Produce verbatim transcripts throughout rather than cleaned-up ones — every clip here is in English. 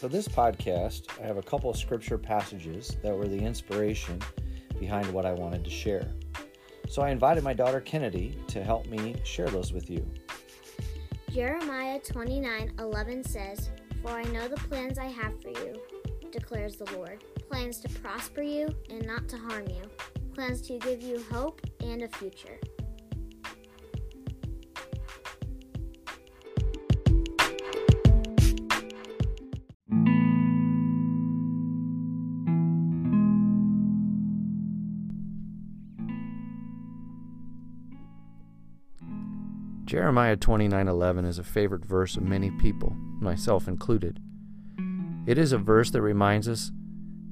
For this podcast, I have a couple of scripture passages that were the inspiration behind what I wanted to share. So I invited my daughter Kennedy to help me share those with you. Jeremiah twenty-nine eleven says, "For I know the plans I have for you, declares the Lord, plans to prosper you and not to harm you, plans to give you hope and a future." Jeremiah twenty-nine eleven is a favorite verse of many people, myself included. It is a verse that reminds us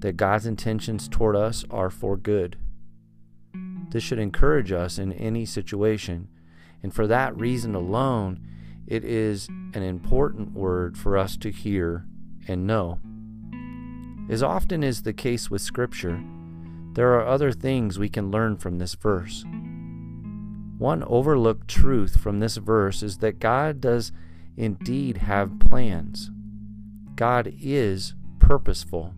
that God's intentions toward us are for good. This should encourage us in any situation, and for that reason alone, it is an important word for us to hear and know. As often is the case with Scripture, there are other things we can learn from this verse. One overlooked truth from this verse is that God does indeed have plans. God is purposeful.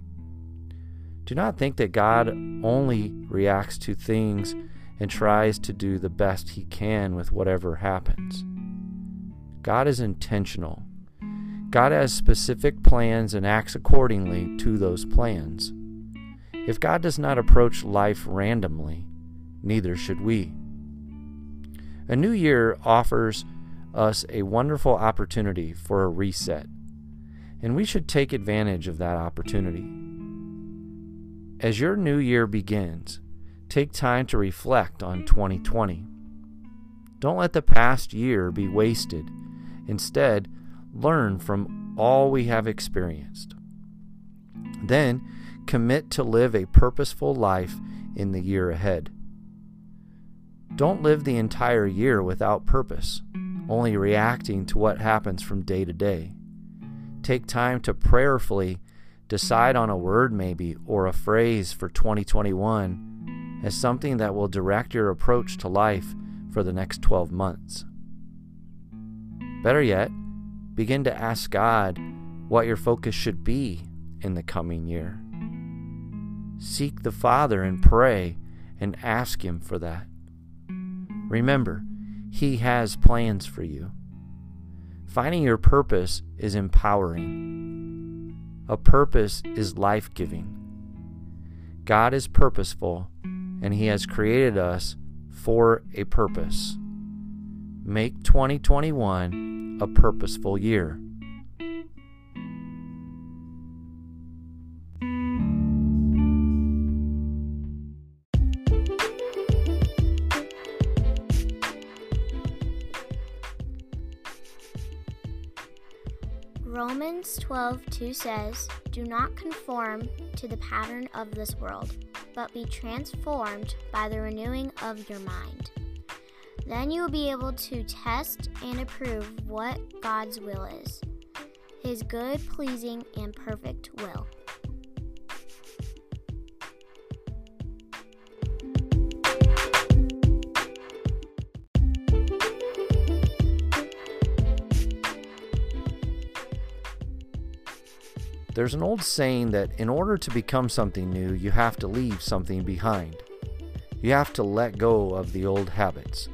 Do not think that God only reacts to things and tries to do the best he can with whatever happens. God is intentional. God has specific plans and acts accordingly to those plans. If God does not approach life randomly, neither should we. A new year offers us a wonderful opportunity for a reset, and we should take advantage of that opportunity. As your new year begins, take time to reflect on twenty twenty. Don't let the past year be wasted. Instead, learn from all we have experienced. Then, commit to live a purposeful life in the year ahead. Don't live the entire year without purpose, only reacting to what happens from day to day. Take time to prayerfully decide on a word maybe or a phrase for twenty twenty-one as something that will direct your approach to life for the next twelve months. Better yet, begin to ask God what your focus should be in the coming year. Seek the Father and pray and ask Him for that. Remember, He has plans for you. Finding your purpose is empowering. A purpose is life-giving. God is purposeful, and He has created us for a purpose. Make twenty twenty-one a purposeful year. Romans twelve two says, "Do not conform to the pattern of this world, but be transformed by the renewing of your mind. Then you will be able to test and approve what God's will is, His good, pleasing, and perfect will." There's an old saying that in order to become something new, you have to leave something behind. You have to let go of the old habits.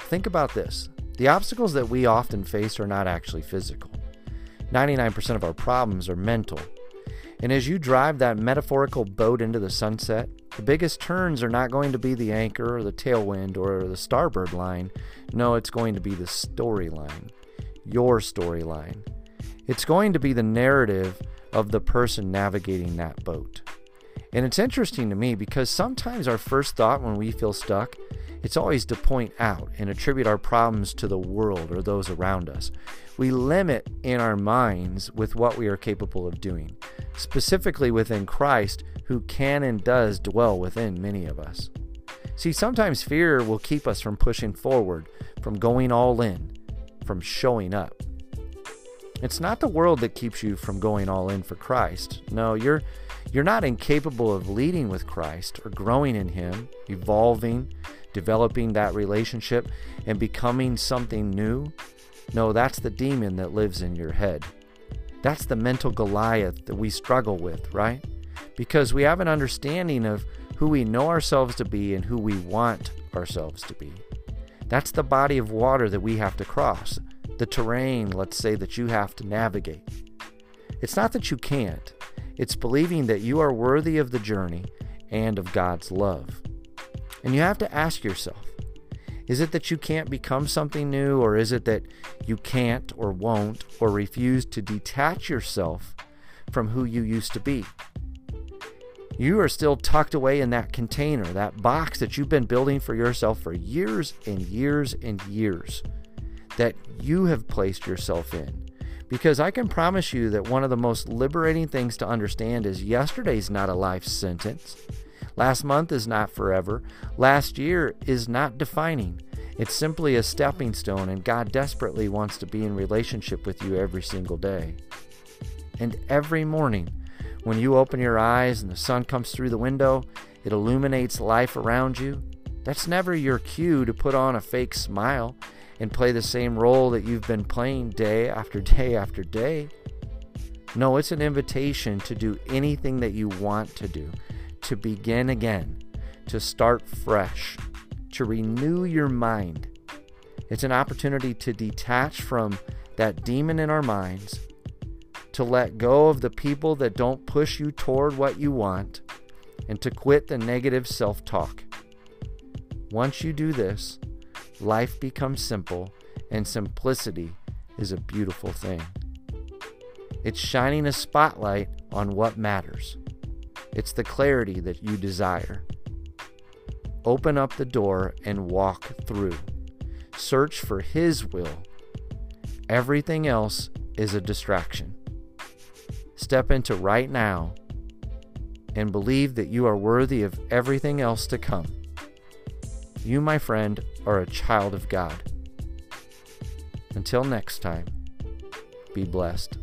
Think about this. The obstacles that we often face are not actually physical. ninety-nine percent of our problems are mental. And as you drive that metaphorical boat into the sunset, the biggest turns are not going to be the anchor or the tailwind or the starboard line. No, it's going to be the storyline. Your storyline. It's going to be the narrative of the person navigating that boat. And it's interesting to me because sometimes our first thought when we feel stuck, it's always to point out and attribute our problems to the world or those around us. We limit in our minds with what we are capable of doing, specifically within Christ, who can and does dwell within many of us. See, sometimes fear will keep us from pushing forward, from going all in, from showing up. It's not the world that keeps you from going all in for Christ. No, you're you're not incapable of leading with Christ or growing in Him, evolving, developing that relationship, and becoming something new. No, that's the demon that lives in your head. That's the mental Goliath that we struggle with, right? Because we have an understanding of who we know ourselves to be and who we want ourselves to be. That's the body of water that we have to cross, the terrain, let's say, that you have to navigate. It's not that you can't. It's believing that you are worthy of the journey and of God's love. And you have to ask yourself, is it that you can't become something new, or is it that you can't or won't or refuse to detach yourself from who you used to be? You are still tucked away in that container, that box that you've been building for yourself for years and years and years that you have placed yourself in. Because I can promise you that one of the most liberating things to understand is yesterday's not a life sentence. Last month is not forever. Last year is not defining. It's simply a stepping stone, and God desperately wants to be in relationship with you every single day. And every morning, when you open your eyes and the sun comes through the window, it illuminates life around you. That's never your cue to put on a fake smile and play the same role that you've been playing day after day after day. No, it's an invitation to do anything that you want to do, to begin again, to start fresh, to renew your mind. It's an opportunity to detach from that demon in our minds, to let go of the people that don't push you toward what you want, and to quit the negative self-talk. Once you do this, life becomes simple, and simplicity is a beautiful thing. It's shining a spotlight on what matters. It's the clarity that you desire. Open up the door and walk through. Search for His will. Everything else is a distraction. Step into right now and believe that you are worthy of everything else to come. You, my friend, are a child of God. Until next time, be blessed.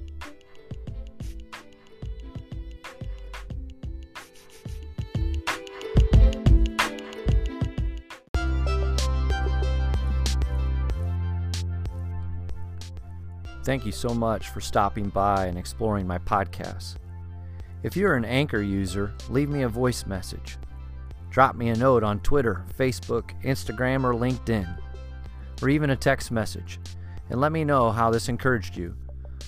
Thank you so much for stopping by and exploring my podcast. If you're an Anchor user, leave me a voice message. Drop me a note on Twitter, Facebook, Instagram, or LinkedIn, or even a text message, and let me know how this encouraged you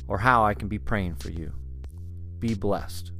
or how I can be praying for you. Be blessed.